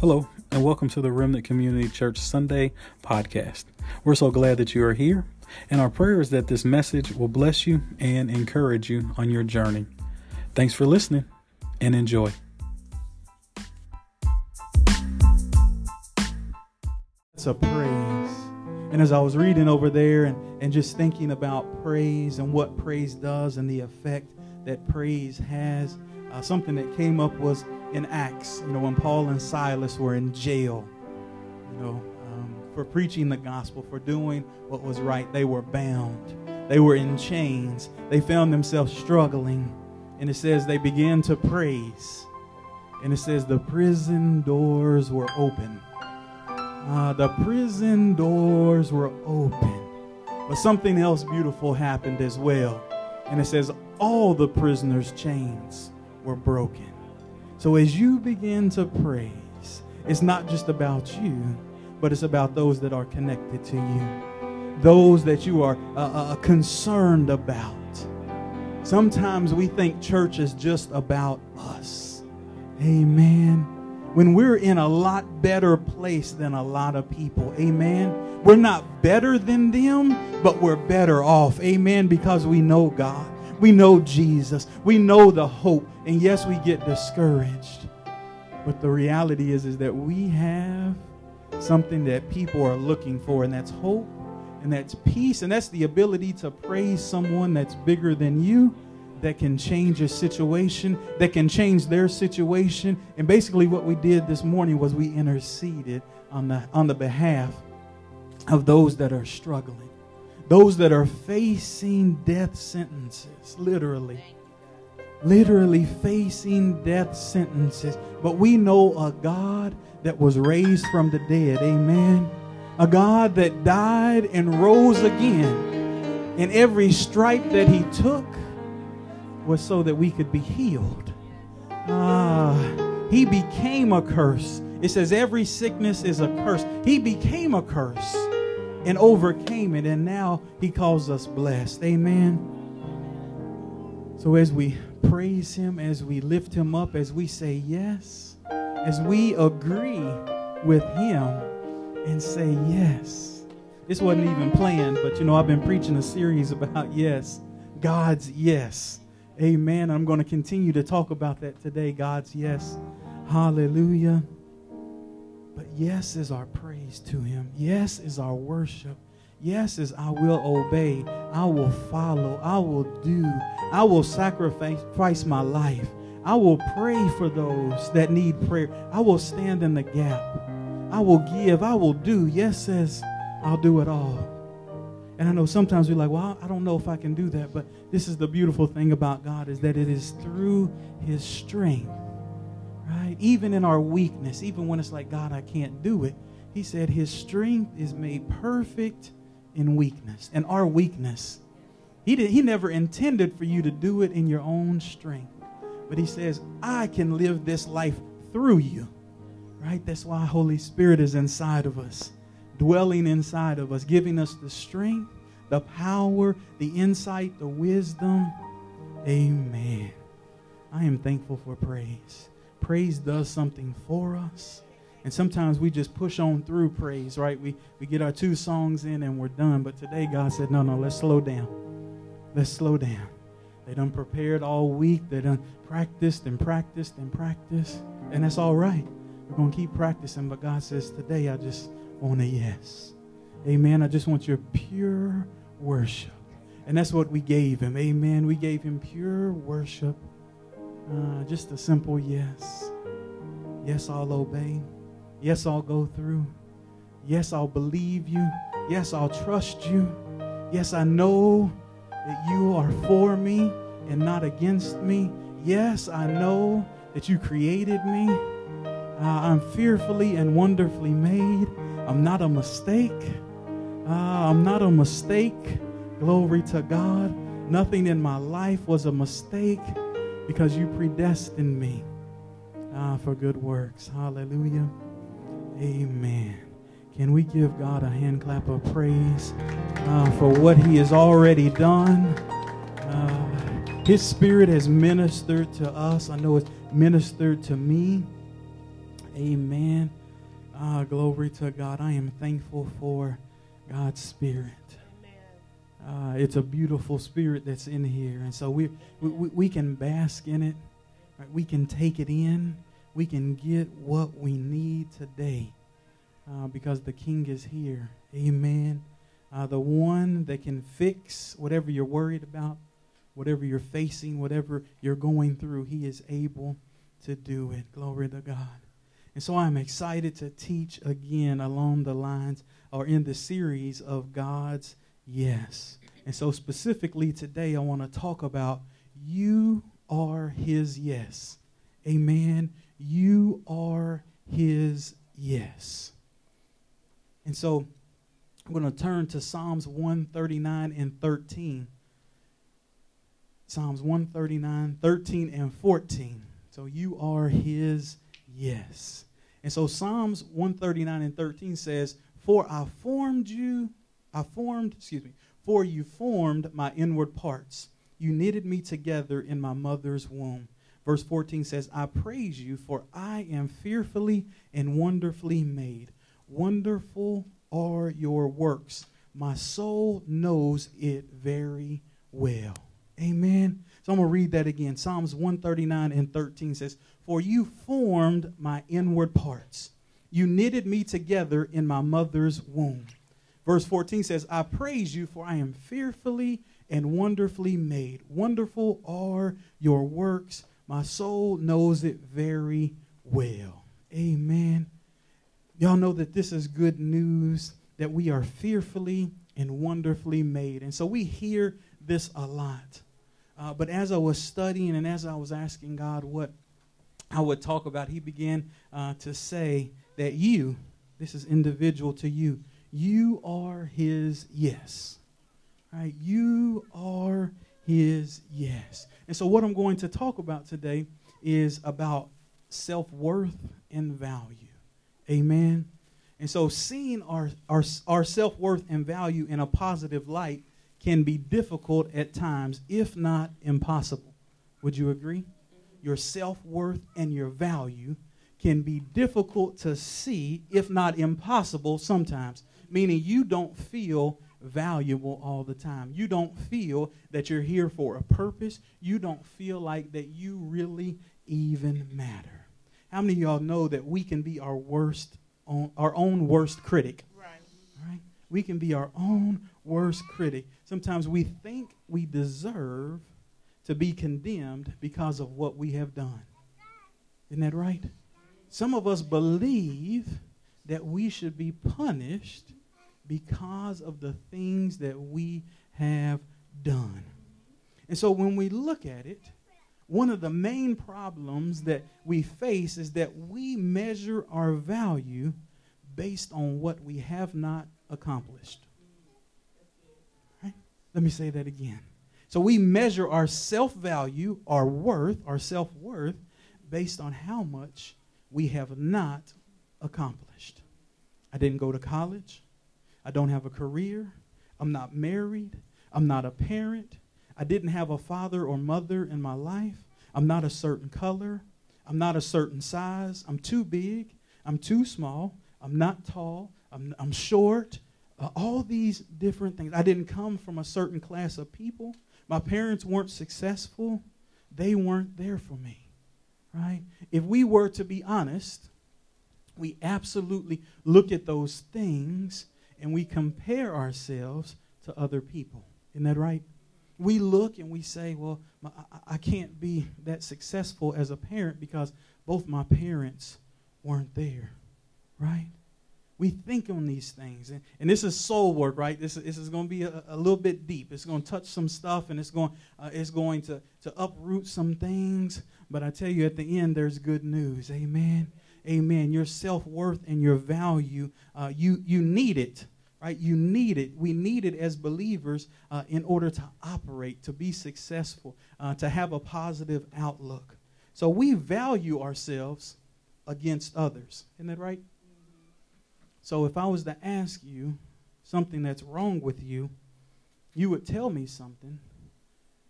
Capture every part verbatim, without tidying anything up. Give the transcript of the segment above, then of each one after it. Hello, and welcome to the Remnant Community Church Sunday podcast. We're so glad that you are here, and our prayer is that this message will bless you and encourage you on your journey. Thanks for listening, and enjoy. It's a praise. And as I was reading over there and, and just thinking about praise and what praise does and the effect that praise has, uh, something that came up was in Acts, you know, when Paul and Silas were in jail, you know, um, for preaching the gospel, for doing what was right. They were bound. They were in chains. They found themselves struggling. And it says they began to praise. And it says the prison doors were open. Uh, the prison doors were open. But something else beautiful happened as well. And it says all the prisoners' chains were broken. So as you begin to praise, it's not just about you, but it's about those that are connected to you, those that you are uh, uh, concerned about. Sometimes we think church is just about us. Amen. When we're in a lot better place than a lot of people. Amen. We're not better than them, but we're better off. Amen. Because we know God. We know Jesus. We know the hope. And yes, we get discouraged. But the reality is, is that we have something that people are looking for. And that's hope. And that's peace. And that's the ability to praise someone that's bigger than you, that can change your situation, that can change their situation. And basically what we did this morning was we interceded on the, on the behalf of those that are struggling. Those that are facing death sentences, literally, literally facing death sentences. But we know a God that was raised from the dead. Amen. A God that died and rose again. And every stripe that he took was so that we could be healed. Ah, he became a curse. It says every sickness is a curse. He became a curse and overcame it, and now he calls us blessed. Amen. So as we praise him, as we lift him up, as we say yes, as we agree with him and say yes. This wasn't even planned, but you know, I've been preaching a series about yes, God's yes. Amen. I'm going to continue to talk about that today, God's yes. Hallelujah. But yes is our praise to him. Yes is our worship. Yes is I will obey. I will follow. I will do. I will sacrifice my life. I will pray for those that need prayer. I will stand in the gap. I will give. I will do. Yes says I'll do it all. And I know sometimes we're like, well, I don't know if I can do that. But this is the beautiful thing about God, is that it is through his strength. Right? Even in our weakness, even when it's like, God, I can't do it. He said his strength is made perfect in weakness, and our weakness. He did, he never intended for you to do it in your own strength. But he says, I can live this life through you. Right? That's why Holy Spirit is inside of us, dwelling inside of us, giving us the strength, the power, the insight, the wisdom. Amen. I am thankful for praise. Praise does something for us. And sometimes we just push on through praise, right? We we get our two songs in and we're done. But today God said, no, no, let's slow down. Let's slow down. They done prepared all week. They done practiced and practiced and practiced. And that's all right. We're going to keep practicing. But God says, today I just want a yes. Amen. I just want your pure worship. And that's what we gave him. Amen. We gave him pure worship. Uh, just a simple yes. Yes, I'll obey. Yes, I'll go through. Yes, I'll believe you. Yes, I'll trust you. Yes, I know that you are for me and not against me. Yes, I know that you created me. Uh, I'm fearfully and wonderfully made. I'm not a mistake. Uh, I'm not a mistake. Glory to God. Nothing in my life was a mistake, because you predestined me ah, for good works. Hallelujah. Amen. Can we give God a hand clap of praise uh, for what he has already done? Uh, his spirit has ministered to us. I know it's ministered to me. Amen. Uh, glory to God. I am thankful for God's Spirit. Uh, it's a beautiful spirit that's in here. And so we, we, we can bask in it. Right? We can take it in. We can get what we need today uh, because the King is here. Amen. Uh, the one that can fix whatever you're worried about, whatever you're facing, whatever you're going through, he is able to do it. Glory to God. And so I'm excited to teach again along the lines or in the series of God's Yes. And so specifically today, I want to talk about you are his yes. Amen. You are his yes. And so I'm going to turn to Psalms one thirty-nine and thirteen. Psalms one thirty-nine, thirteen and fourteen. So you are his yes. And so Psalms one thirty-nine and thirteen says, For I formed you. I formed, excuse me, for you formed my inward parts. You knitted me together in my mother's womb. Verse fourteen says, I praise you, for I am fearfully and wonderfully made. Wonderful are your works. My soul knows it very well. Amen. So I'm going to read that again. Psalms one thirty-nine and thirteen says, For you formed my inward parts. You knitted me together in my mother's womb. Verse fourteen says, I praise you, for I am fearfully and wonderfully made. Wonderful are your works. My soul knows it very well. Amen. Y'all know that this is good news, that we are fearfully and wonderfully made. And so we hear this a lot. Uh, but as I was studying and as I was asking God what I would talk about, he began uh, to say that you, this is individual to you, you are his yes, right? You are his yes. And so what I'm going to talk about today is about self-worth and value. Amen. And so seeing our, our, our self-worth and value in a positive light can be difficult at times, if not impossible. Would you agree? Your self-worth and your value can be difficult to see, if not impossible sometimes. Meaning you don't feel valuable all the time. You don't feel that you're here for a purpose. You don't feel like that you really even matter. How many of y'all know that we can be our worst, own, our own worst critic? Right. Right? We can be our own worst critic. Sometimes we think we deserve to be condemned because of what we have done. Isn't that right? Some of us believe that we should be punished because of the things that we have done. And so when we look at it, one of the main problems that we face is that we measure our value based on what we have not accomplished. Right? Let me say that again. So we measure our self-value, our worth, our self-worth, based on how much we have not accomplished. I didn't go to college. I don't have a career. I'm not married. I'm not a parent. I didn't have a father or mother in my life. I'm not a certain color. I'm not a certain size. I'm too big. I'm too small. I'm not tall. I'm, I'm short. Uh, all these different things. I didn't come from a certain class of people. My parents weren't successful. They weren't there for me. Right? If we were to be honest, we absolutely look at those things and we compare ourselves to other people. Isn't that right? We look and we say, well, my, I, I can't be that successful as a parent because both my parents weren't there. Right? We think on these things. And, and this is soul work, right? This, this is going to be a, a little bit deep. It's going to touch some stuff, and it's going, uh, it's going to, to uproot some things. But I tell you, at the end, there's good news. Amen. Amen. Your self-worth and your value, uh, you, you need it, right? You need it. We need it as believers uh, in order to operate, to be successful, uh, to have a positive outlook. So we value ourselves against others. Isn't that right? So if I was to ask you something that's wrong with you, you would tell me something,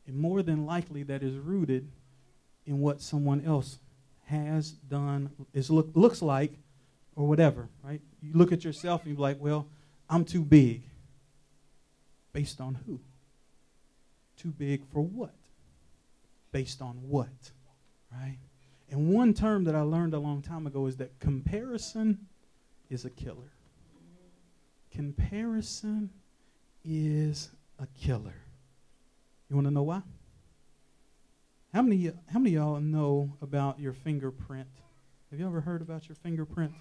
and more than likely that is rooted in what someone else has done, is look, looks like, or whatever, right? You look at yourself and you're like, well, I'm too big. Based on who? Too big for what? Based on what, right? And one term that I learned a long time ago is that comparison is a killer. Comparison is a killer. You want to know why? How many, how many of y'all know about your fingerprint? Have you ever heard about your fingerprint?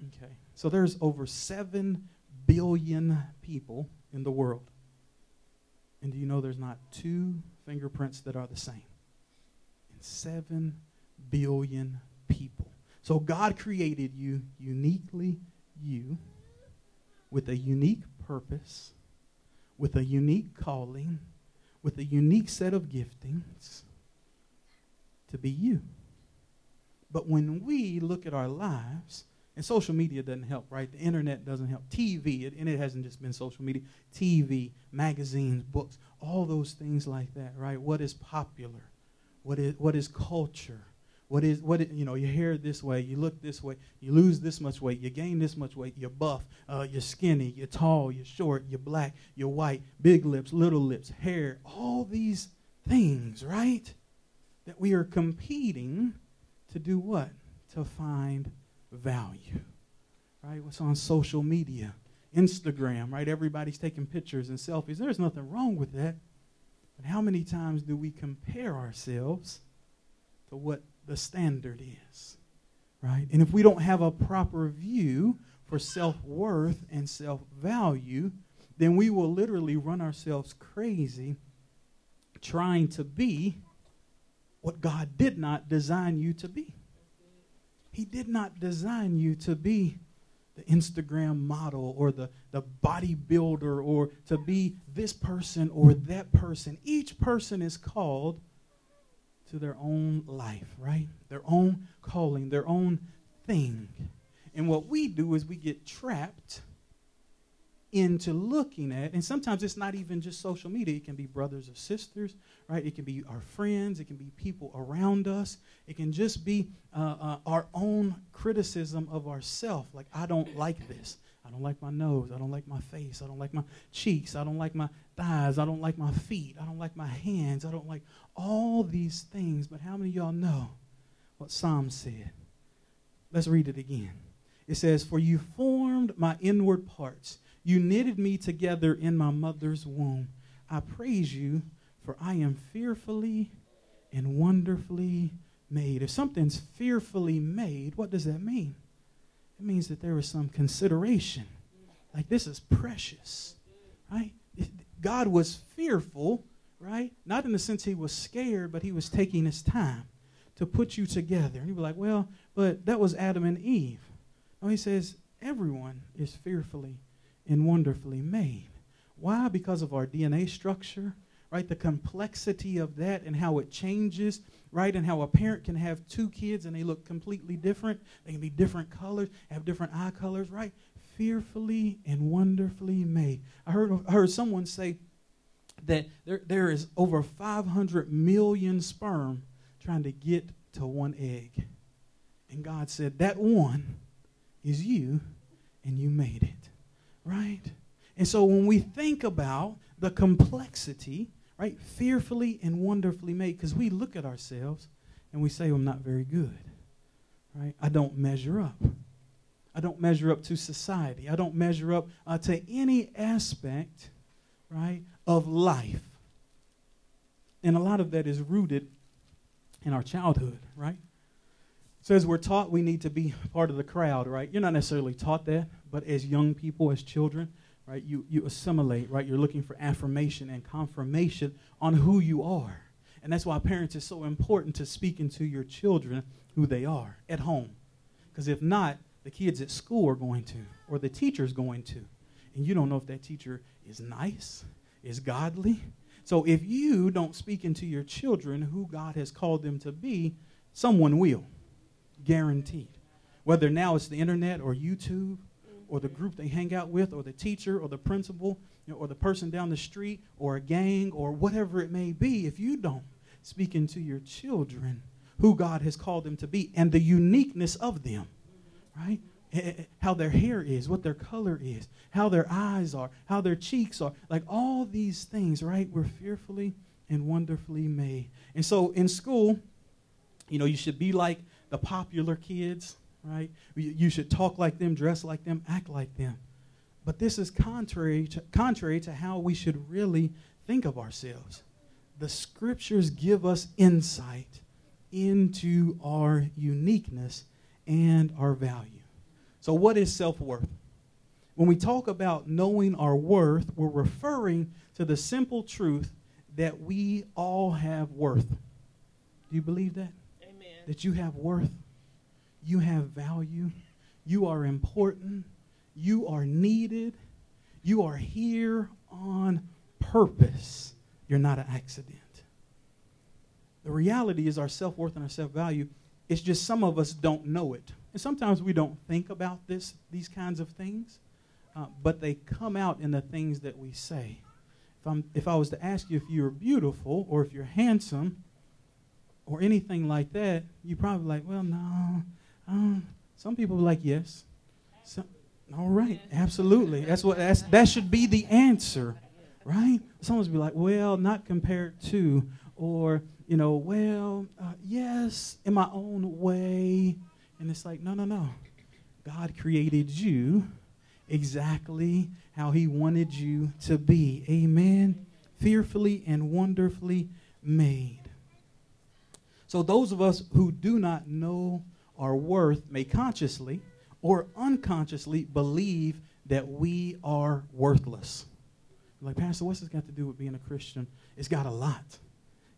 Okay. So there's over seven billion people in the world. And do you know there's not two fingerprints that are the same? And seven billion people. So God created you uniquely, you, with a unique purpose, with a unique calling, with a unique set of giftings to be you. But when we look at our lives, and social media doesn't help, right? The internet doesn't help. T V, it, and it hasn't just been social media. T V, magazines, books, all those things like that, right? What is popular? What is, what is culture? What is, what is, you know, your hair this way, you look this way, you lose this much weight, you gain this much weight, you're buff, uh, you're skinny, you're tall, you're short, you're black, you're white, big lips, little lips, hair, all these things, right? That we are competing to do what? To find value, right? What's on social media, Instagram, right? Everybody's taking pictures and selfies. There's nothing wrong with that. But how many times do we compare ourselves to what the standard is, right? And if we don't have a proper view for self-worth and self-value, then we will literally run ourselves crazy trying to be what God did not design you to be. He did not design you to be the Instagram model or the, the bodybuilder or to be this person or that person. Each person is called to their own life, right? Their own calling, their own thing. And what we do is we get trapped into looking at, and sometimes it's not even just social media. It can be brothers or sisters, right? It can be our friends. It can be people around us. It can just be uh, uh, our own criticism of ourselves. Like, I don't like this. I don't like my nose. I don't like my face. I don't like my cheeks. I don't like my thighs. I don't like my feet. I don't like my hands. I don't like all these things. But how many of y'all know what Psalms said? Let's read it again. It says, "For you formed my inward parts. You knitted me together in my mother's womb. I praise you, for I am fearfully and wonderfully made." If something's fearfully made, what does that mean? It means that there was some consideration. Like, this is precious, right? God was fearful, right? Not in the sense he was scared, but he was taking his time to put you together. And you were like, well, but that was Adam and Eve. No, he says, everyone is fearfully and wonderfully made. Why? Because of our D N A structure, right? The complexity of that and how it changes, right? And how a parent can have two kids and they look completely different. They can be different colors, have different eye colors, right? Fearfully and wonderfully made. I heard, I heard someone say that there, there is over five hundred million sperm trying to get to one egg. And God said, that one is you, and you made it, right? And so when we think about the complexity, right, fearfully and wonderfully made, because we look at ourselves and we say, I'm not very good, right? I don't measure up. I don't measure up to society. I don't measure up uh, to any aspect, right, of life. And a lot of that is rooted in our childhood, right? So as we're taught, we need to be part of the crowd, right? You're not necessarily taught that, but as young people, as children, right, you, you assimilate, right? You're looking for affirmation and confirmation on who you are. And that's why parents, it's so important to speak into your children who they are at home. Because if not, the kids at school are going to, or the teacher's going to. And you don't know if that teacher is nice, is godly. So if you don't speak into your children who God has called them to be, someone will, guaranteed. Whether now it's the internet or YouTube or the group they hang out with or the teacher or the principal, you know, or the person down the street or a gang or whatever it may be, if you don't speak into your children who God has called them to be and the uniqueness of them, right? How their hair is, what their color is, how their eyes are, how their cheeks are, like all these things, right? We're fearfully and wonderfully made. And so in school, you know, you should be like the popular kids, right? You should talk like them, dress like them, act like them. But this is contrary to, contrary to how we should really think of ourselves. The scriptures give us insight into our uniqueness and our value. So what is self-worth? When we talk about knowing our worth, we're referring to the simple truth that we all have worth. Do you believe that? Amen. That you have worth, you have value, you are important, you are needed, you are here on purpose. You're not an accident. The reality is our self-worth and our self-value. It's just some of us don't know it. And sometimes we don't think about this, these kinds of things, uh, but they come out in the things that we say. If, I'm, if I was to ask you if you're beautiful or if you're handsome or anything like that, you're probably like, well, no. Um, some people are like, yes. Some, all right, absolutely. That's what that's, that should be the answer, right? Someone's be like, well, not compared to, or, you know, well, uh, yes, in my own way. And it's like, no, no, no. God created you exactly how he wanted you to be. Amen. Fearfully and wonderfully made. So those of us who do not know our worth may consciously or unconsciously believe that we are worthless. Like, Pastor, what's this got to do with being a Christian? It's got a lot.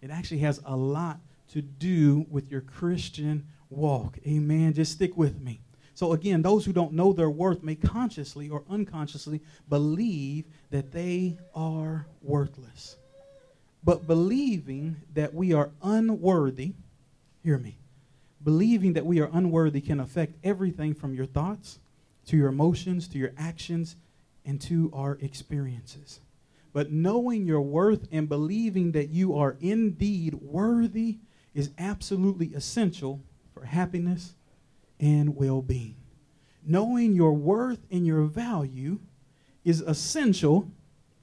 It actually has a lot to do with your Christian walk. Amen. Just stick with me. So again, those who don't know their worth may consciously or unconsciously believe that they are worthless. But believing that we are unworthy, hear me, believing that we are unworthy can affect everything from your thoughts to your emotions to your actions and to our experiences. But knowing your worth and believing that you are indeed worthy is absolutely essential for happiness and well-being. Knowing your worth and your value is essential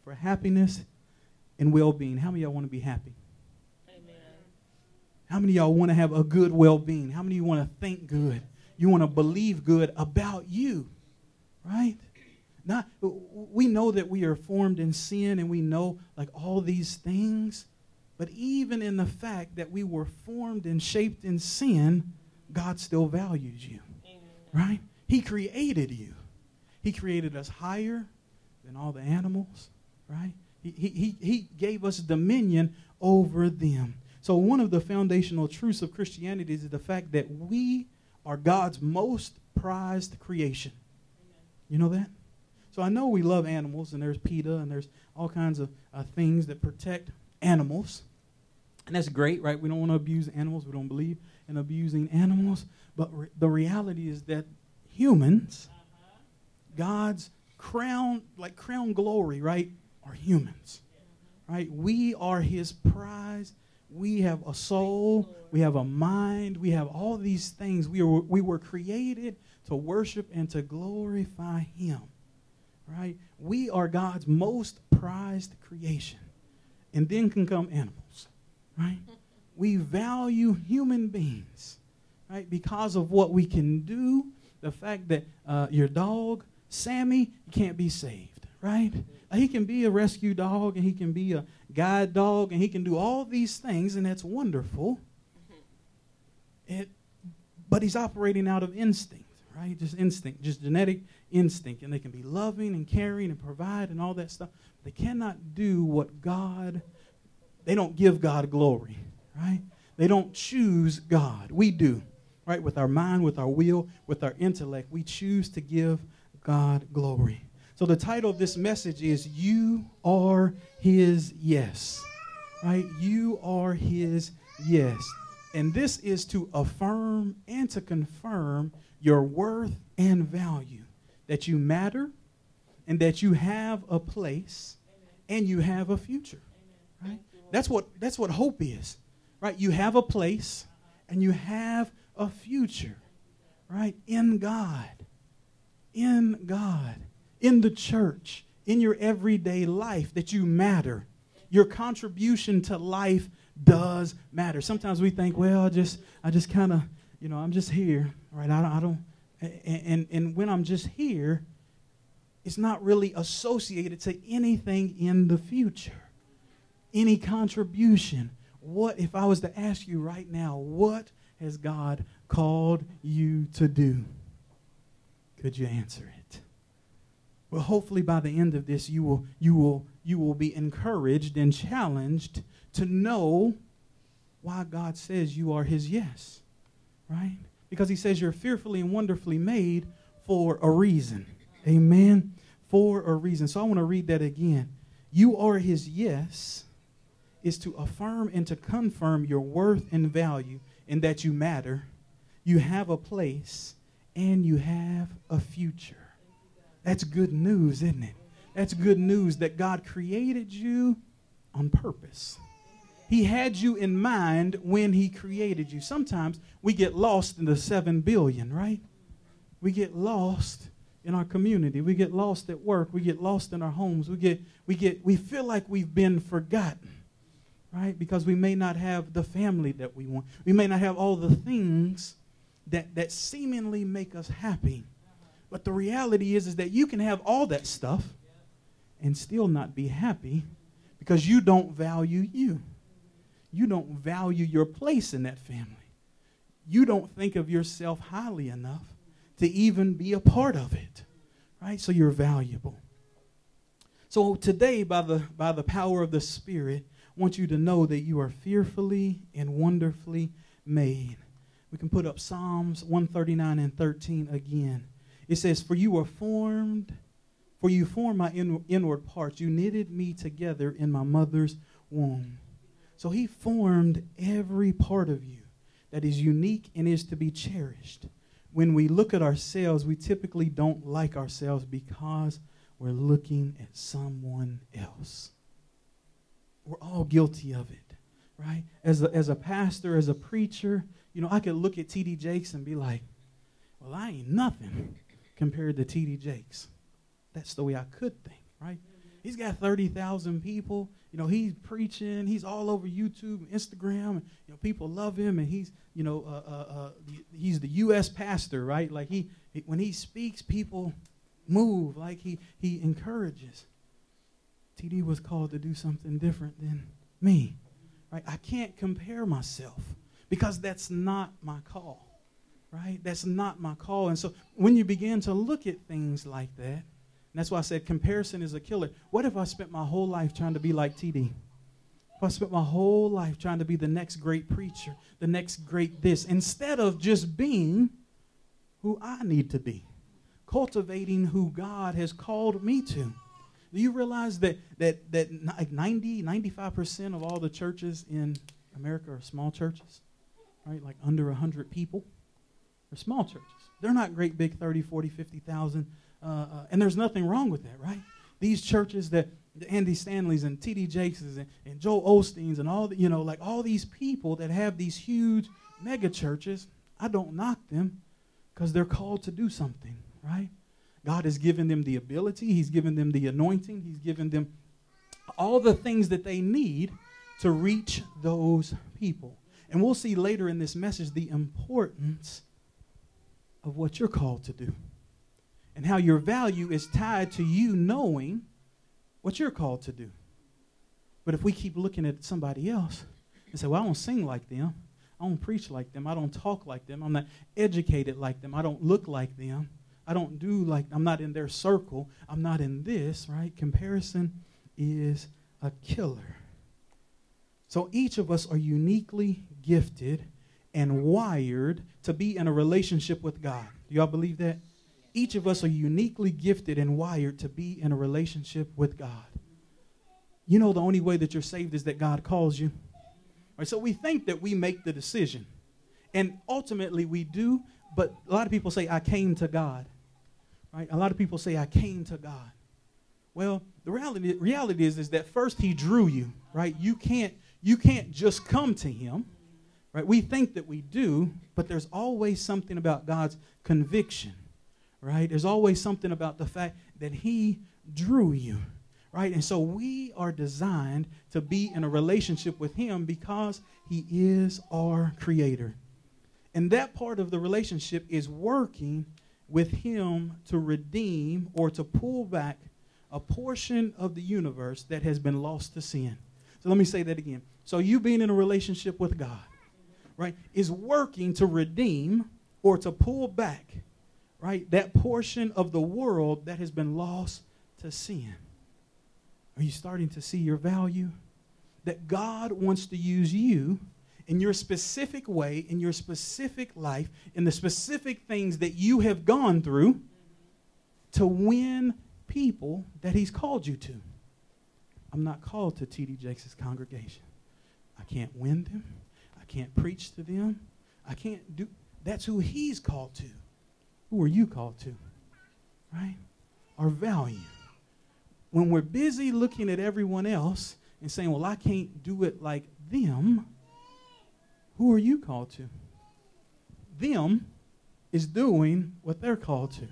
for happiness and well-being. How many of y'all want to be happy? Amen. How many of y'all want to have a good well-being? How many of you want to think good? You want to believe good about you, right? Not, we know that we are formed in sin and we know like all these things, but even in the fact that we were formed and shaped in sin, God still values you, Amen. Right? He created you. He created us higher than all the animals, right? He, he, he gave us dominion over them. So one of the foundational truths of Christianity is the fact that we are God's most prized creation. Amen. You know that? So I know we love animals, and there's PETA, and there's all kinds of uh, things that protect animals. And that's great, right? We don't want to abuse animals. We don't believe in abusing animals. But re the reality is that humans, uh-huh. God's crown, like crown glory, right, are humans, yeah. Right? We are his prize. We have a soul. We have a mind. We have all these things. We, are, we were created to worship and to glorify him. Right? We are God's most prized creation. And then can come animals, right? We value human beings, right? Because of what we can do, the fact that uh, your dog, Sammy, can't be saved, right? He can be a rescue dog and he can be a guide dog and he can do all these things and that's wonderful. It, but he's operating out of instinct. Right? Just instinct, just genetic instinct. And they can be loving and caring and provide and all that stuff. They cannot do what God, they don't give God glory, right? They don't choose God. We do, right? With our mind, with our will, with our intellect, we choose to give God glory. So the title of this message is, You Are His Yes, right? You are His Yes. And this is to affirm and to confirm your worth and value, that you matter and that you have a place and you have a future, right? That's what, that's what hope is, right? You have a place and you have a future, right? In God, in God, in the church, in your everyday life, that you matter. Your contribution to life does matter. Sometimes we think, well, I just, I just kind of, you know, I'm just here, right? I don't, I don't and, and when I'm just here, it's not really associated to anything in the future, any contribution. What if I was to ask you right now, what has God called you to do? Could you answer it? Well, hopefully by the end of this, you will, you will, you will be encouraged and challenged to know why God says you are his yes, right? Because he says you're fearfully and wonderfully made for a reason. Amen. For a reason. So I want to read that again. You are his yes is to affirm and to confirm your worth and value and that you matter. You have a place and you have a future. That's good news, isn't it? That's good news that God created you on purpose. He had you in mind when he created you. Sometimes we get lost in the seven billion, right? We get lost in our community. We get lost at work. We get lost in our homes. We get, we get, we feel like we've been forgotten, right? Because we may not have the family that we want. We may not have all the things that, that seemingly make us happy. But the reality is, is that you can have all that stuff and still not be happy because you don't value you. You don't value your place in that family. You don't think of yourself highly enough to even be a part of it, right? So you're valuable. So today, by the, by the power of the Spirit, I want you to know that you are fearfully and wonderfully made. We can put up Psalms one thirty-nine and thirteen again. It says, for you are formed, for you formed my in, inward parts. You knitted me together in my mother's womb. So he formed every part of you that is unique and is to be cherished. When we look at ourselves, we typically don't like ourselves because we're looking at someone else. We're all guilty of it, right? As a, as a pastor, as a preacher, you know, I could look at T D Jakes and be like, well, I ain't nothing compared to T D Jakes. That's the way I could think, right? He's got thirty thousand people. You know, he's preaching. He's all over YouTube and Instagram. And, you know, people love him. And he's, you know, uh, uh, uh, he's the U S pastor, right? Like he, he, when he speaks, people move. Like he, he encourages. T D was called to do something different than me, right? I can't compare myself because that's not my call, right? That's not my call. And so when you begin to look at things like that, that's why I said comparison is a killer. What if I spent my whole life trying to be like T D? If I spent my whole life trying to be the next great preacher, the next great this, instead of just being who I need to be, cultivating who God has called me to. Do you realize that that that like ninety, ninety-five percent of all the churches in America are small churches, right? Like under one hundred people are small churches. They're not great big thirty, forty, fifty thousand. Uh, uh, and there's nothing wrong with that, right? These churches that the Andy Stanleys and T D Jakes and, and Joel Osteen's and all the, you know, like all these people that have these huge mega churches, I don't knock them because they're called to do something, right? God has given them the ability. He's given them the anointing. He's given them all the things that they need to reach those people. And we'll see later in this message the importance of what you're called to do. And how your value is tied to you knowing what you're called to do. But if we keep looking at somebody else and say, well, I don't sing like them. I don't preach like them. I don't talk like them. I'm not educated like them. I don't look like them. I don't do like, I'm not in their circle. I'm not in this, right? Comparison is a killer. So each of us are uniquely gifted and wired to be in a relationship with God. Do y'all believe that? Each of us are uniquely gifted and wired to be in a relationship with God. You know, the only way that you're saved is that God calls you. All right, so we think that we make the decision. And ultimately we do. But a lot of people say, I came to God. Right? A lot of people say, I came to God. Well, the reality, reality is, is that first he drew you. Right? You can't, you can't just come to him. Right? We think that we do, but there's always something about God's conviction. Right? There's always something about the fact that He drew you. Right? And so we are designed to be in a relationship with Him because He is our Creator. And that part of the relationship is working with Him to redeem or to pull back a portion of the universe that has been lost to sin. So let me say that again. So you being in a relationship with God, right, is working to redeem or to pull back, right, that portion of the world that has been lost to sin. Are you starting to see your value? That God wants to use you in your specific way, in your specific life, in the specific things that you have gone through to win people that He's called you to. I'm not called to T D Jakes' congregation. I can't win them. I can't preach to them. I can't do. That's who He's called to. Who are you called to? Right? Our value. When we're busy looking at everyone else and saying, well, I can't do it like them, who are you called to? Them is doing what they're called to.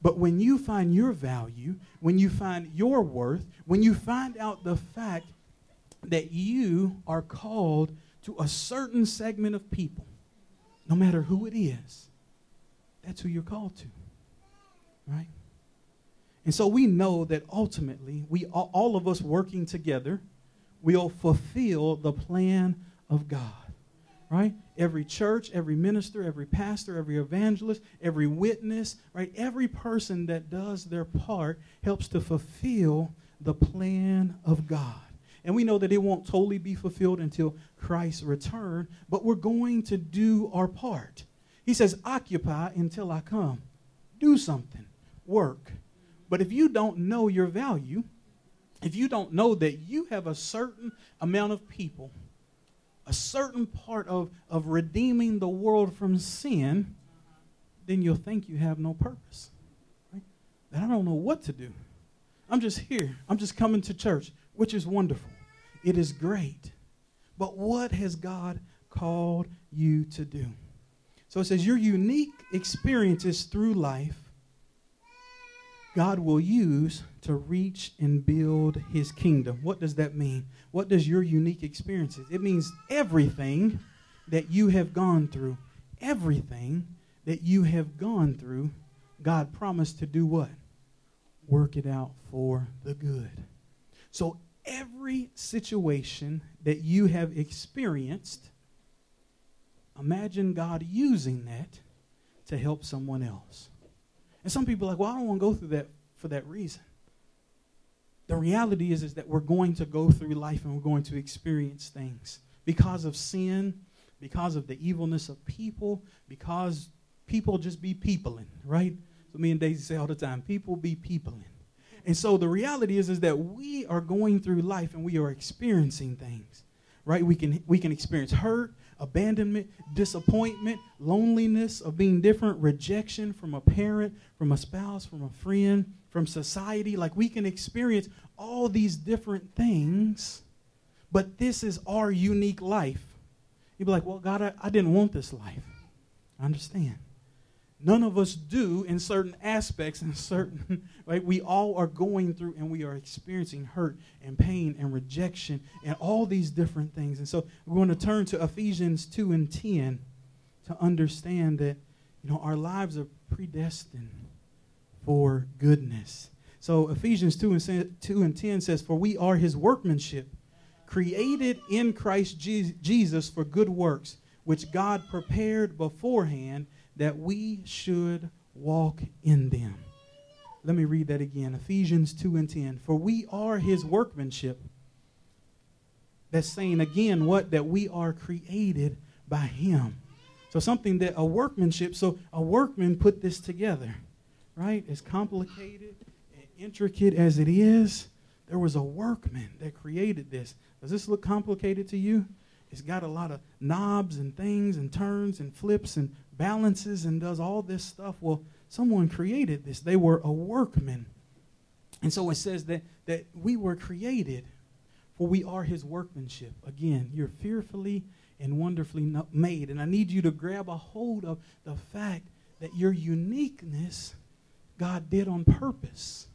But when you find your value, when you find your worth, when you find out the fact that you are called to a certain segment of people, no matter who it is, that's who you're called to, right? And so we know that ultimately, we all of us working together, we'll fulfill the plan of God. Right? Every church, every minister, every pastor, every evangelist, every witness, right? Every person that does their part helps to fulfill the plan of God. And we know that it won't totally be fulfilled until Christ's return, but we're going to do our part. He says, occupy until I come. Do something. Work. But if you don't know your value, if you don't know that you have a certain amount of people, a certain part of, of redeeming the world from sin, then you'll think you have no purpose. Right? That I don't know what to do. I'm just here. I'm just coming to church, which is wonderful. It is great. But what has God called you to do? So it says your unique experiences through life, God will use to reach and build His kingdom. What does that mean? What does your unique experiences? It means everything that you have gone through. Everything that you have gone through, God promised to do what? Work it out for the good. So every situation that you have experienced, imagine God using that to help someone else. And some people are like, well, I don't want to go through that for that reason. The reality is, is that we're going to go through life and we're going to experience things because of sin, because of the evilness of people, because people just be peopling, right? So me and Daisy say all the time, people be peopling. And so the reality is, is that we are going through life and we are experiencing things, right? We can, we can experience hurt, abandonment, disappointment, loneliness of being different, rejection from a parent, from a spouse, from a friend, from society. Like we can experience all these different things, but this is our unique life. You'd be like, well, God, I, I didn't want this life. I understand. None of us do in certain aspects and certain, right? We all are going through and we are experiencing hurt and pain and rejection and all these different things. And so we're going to turn to Ephesians two and ten to understand that, you know, our lives are predestined for goodness. So Ephesians two and ten says, for we are His workmanship, created in Christ Jesus for good works, which God prepared beforehand that we should walk in them. Let me read that again. Ephesians two and ten. For we are His workmanship. That's saying again what? That we are created by Him. So something that a workmanship, so a workman put this together, right? As complicated and intricate as it is, there was a workman that created this. Does this look complicated to you? It's got a lot of knobs and things and turns and flips and balances and does all this stuff. Well, someone created this. They were a workman. And so it says that, that we were created For we are his workmanship. Again, you're fearfully and wonderfully made. And I need you to grab a hold of the fact that your uniqueness God did on purpose.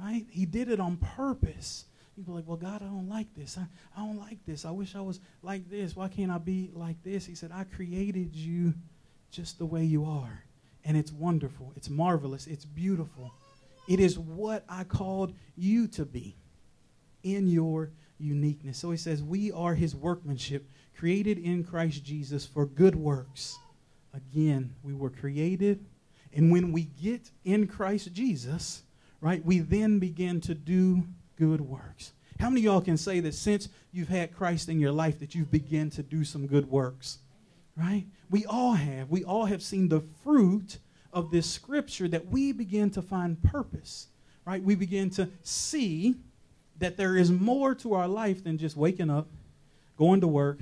Right? He did it on purpose. You'd be like, well, God, I don't like this. I, I don't like this. I wish I was like this. Why can't I be like this? He said, I created you just the way you are. And it's wonderful. It's marvelous. It's beautiful. It is what I called you to be in your uniqueness. So he says, we are his workmanship, created in Christ Jesus for good works. Again, we were created. And when we get in Christ Jesus, right, we then begin to do good works. How many of y'all can say that since you've had Christ in your life that you've begun to do some good works? Right? We all have. We all have seen the fruit of this scripture that we begin to find purpose. Right? We begin to see that there is more to our life than just waking up, going to work,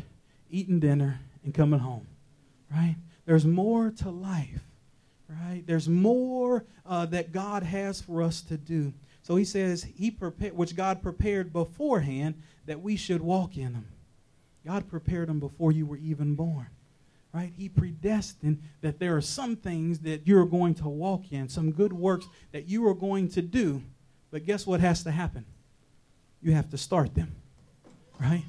eating dinner, and coming home. Right? There's more to life. Right? There's more uh, that God has for us to do. So he says, he prepared, which God prepared beforehand that we should walk in them. God prepared them before you were even born. Right? He predestined that there are some things that you're going to walk in, some good works that you are going to do. But guess what has to happen? You have to start them. Right?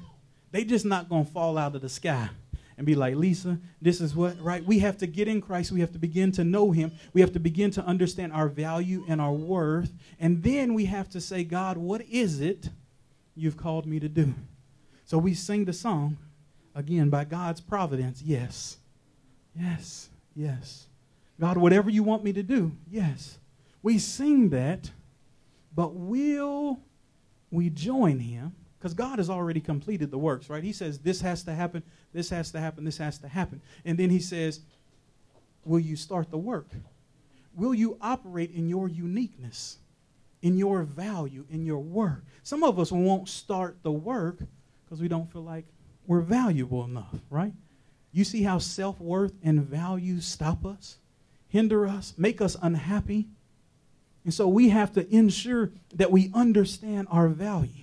They're just not going to fall out of the sky and be like, Lisa, this is what, right? We have to get in Christ. We have to begin to know him. We have to begin to understand our value and our worth. And then we have to say, God, what is it you've called me to do? So we sing the song, again, by God's providence, yes, yes, yes. God, whatever you want me to do, yes. We sing that, but will we join him? Because God has already completed the works, right? He says, this has to happen, this has to happen, this has to happen. And then he says, will you start the work? Will you operate in your uniqueness, in your value, in your work? Some of us won't start the work because we don't feel like we're valuable enough, right? You see how self-worth and value stop us, hinder us, make us unhappy. And so we have to ensure that we understand our value.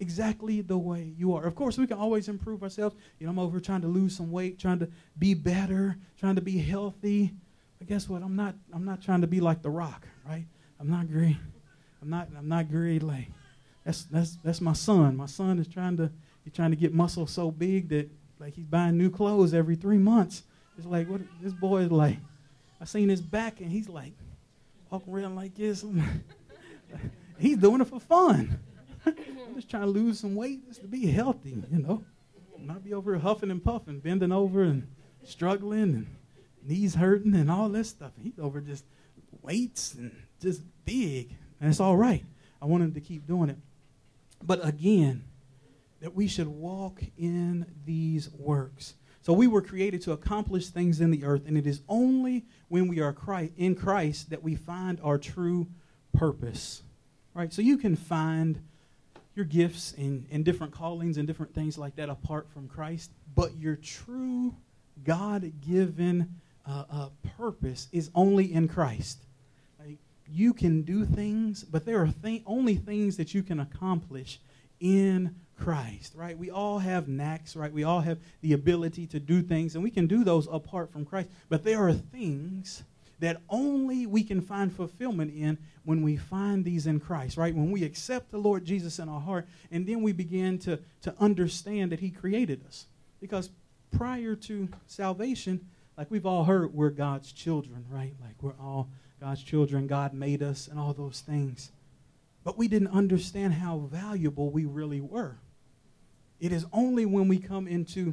Exactly the way you are. Of course, we can always improve ourselves. You know, I'm over trying to lose some weight, trying to be better, trying to be healthy. But guess what? I'm not. I'm not trying to be like The Rock, right? I'm not great. I'm not. I'm not great. Like that's that's that's my son. My son is trying to. He's trying to get muscle so big that like he's buying new clothes every three months. It's like what this boy is like. I seen his back and he's like walking around like this. He's doing it for fun. I'm just trying to lose some weight just to be healthy, you know. Not be over here huffing and puffing, bending over and struggling and knees hurting and all that stuff. He's over just weights and just big. And it's all right. I want him to keep doing it. But again, that we should walk in these works. So we were created to accomplish things in the earth, and it is only when we are in Christ that we find our true purpose. Right? So you can find your gifts and, and different callings and different things like that apart from Christ. But your true God-given uh, uh, purpose is only in Christ. Like, you can do things, but there are th- only things that you can accomplish in Christ, right? We all have knacks, right? We all have the ability to do things, and we can do those apart from Christ. But there are things that only we can find fulfillment in when we find these in Christ, right? When we accept the Lord Jesus in our heart, and then we begin to, to understand that he created us. Because prior to salvation, like we've all heard, we're God's children, right? Like we're all God's children. God made us and all those things. But we didn't understand how valuable we really were. It is only when we come into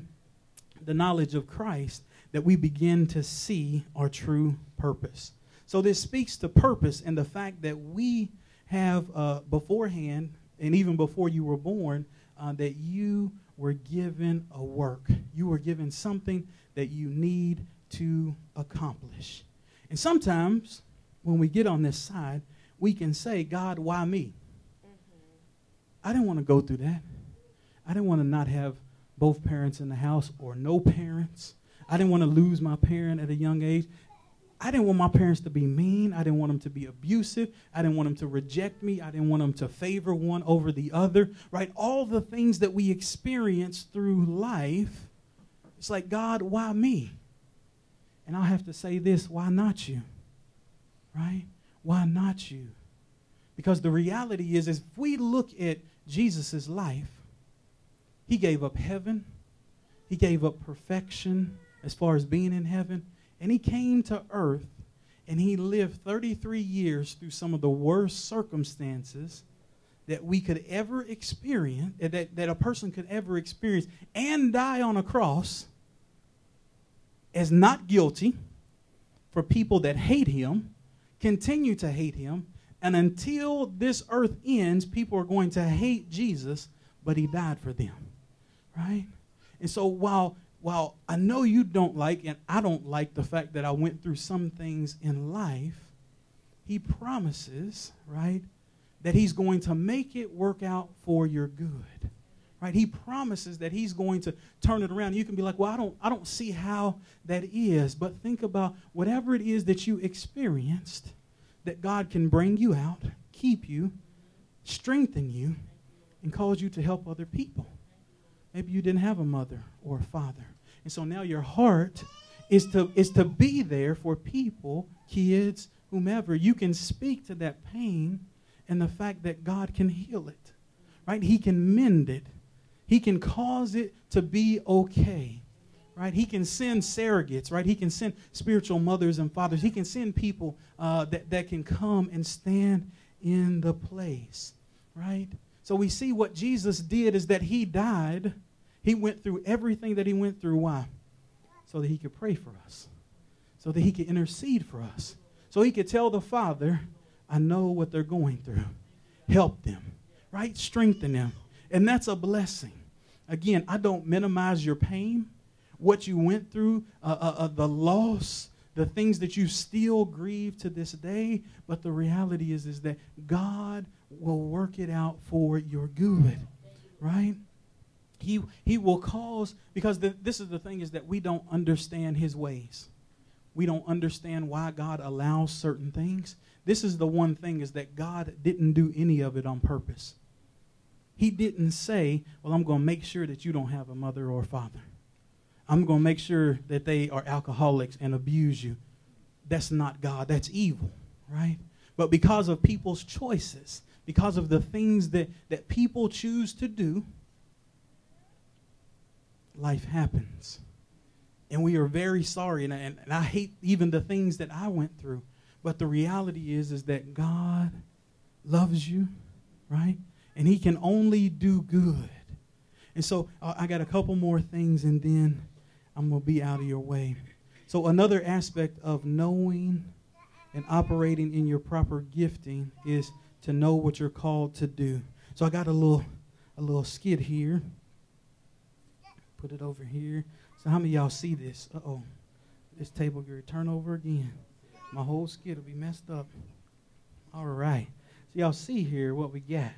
the knowledge of Christ that we begin to see our true purpose. So this speaks to purpose and the fact that we have uh, beforehand, and even before you were born, uh, that you were given a work. You were given something that you need to accomplish. And sometimes when we get on this side, we can say, God, why me? Mm-hmm. I didn't want to go through that. I didn't want to not have both parents in the house or no parents. I didn't want to lose my parent at a young age. I didn't want my parents to be mean. I didn't want them to be abusive. I didn't want them to reject me. I didn't want them to favor one over the other, right? All the things that we experience through life, it's like, God, why me? And I'll have to say this, why not you, right? Why not you? Because the reality is, is if we look at Jesus' life, he gave up heaven. He gave up perfection as far as being in heaven. And he came to earth and he lived thirty-three years through some of the worst circumstances that we could ever experience, that, that a person could ever experience, and die on a cross as not guilty for people that hate him, continue to hate him. And until this earth ends, people are going to hate Jesus, but he died for them, right? And so while, while I know you don't like, and I don't like the fact that I went through some things in life, he promises, right, that he's going to make it work out for your good, right? He promises that he's going to turn it around. You can be like, well, I don't, I don't see how that is, but think about whatever it is that you experienced, that God can bring you out, keep you, strengthen you, and cause you to help other people. Maybe you didn't have a mother or a father. And so now your heart is to, is to be there for people, kids, whomever. You can speak to that pain and the fact that God can heal it, right? He can mend it. He can cause it to be okay, right? He can send surrogates, right? He can send spiritual mothers and fathers. He can send people uh, that, that can come and stand in the place, right? So we see what Jesus did is that he died. He went through everything that he went through. Why? So that he could pray for us. So that he could intercede for us. So he could tell the Father, I know what they're going through. Help them, right? Strengthen them. And that's a blessing. Again, I don't minimize your pain, what you went through, uh, uh, uh, the loss, the things that you still grieve to this day. But the reality is, is that God will work it out for your good, right? He, he will cause, because the, this is the thing, is that we don't understand his ways. We don't understand why God allows certain things. This is the one thing, is that God didn't do any of it on purpose. He didn't say, well, I'm going to make sure that you don't have a mother or a father. I'm going to make sure that they are alcoholics and abuse you. That's not God. That's evil, right? But because of people's choices, because of the things that, that people choose to do, life happens. And we are very sorry, and, and, and I hate even the things that I went through. But the reality is, is that God loves you, right? And he can only do good. And so uh, I got a couple more things, and then I'm going to be out of your way. So another aspect of knowing and operating in your proper gifting is to know what you're called to do. So I got a little a little skit here. Put it over here. So how many of y'all see this? Uh-oh. This table going to turn over again. My whole skit will be messed up. All right. So y'all see here what we got.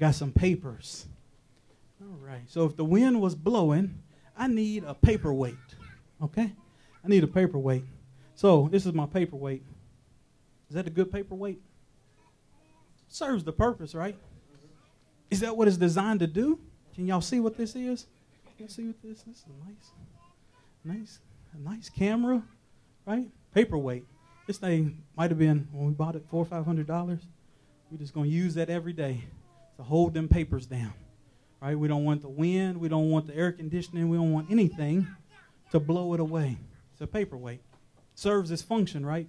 Got some papers. All right. So if the wind was blowing, I need a paperweight. Okay? I need a paperweight. So this is my paperweight. Is that a good paperweight? Serves the purpose, right? Is that what it's designed to do? Can y'all see what this is? Can y'all see what this is? This is a nice, nice, a nice camera, right? Paperweight. This thing might have been, when we bought it, four or five hundred dollars. We're just gonna use that every day to hold them papers down, right? We don't want the wind. We don't want the air conditioning. We don't want anything to blow it away. It's a paperweight. Serves its function, right?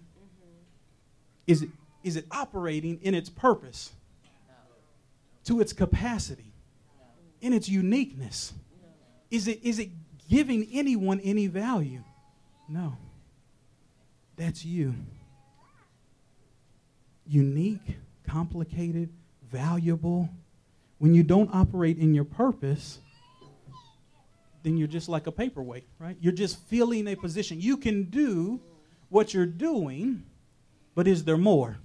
Is it, is it operating in its purpose, to its capacity, in its uniqueness? Is it, is it giving anyone any value? No. That's you. Unique, complicated, valuable. When you don't operate in your purpose, then you're just like a paperweight, right? You're just filling a position. You can do what you're doing, but is there more?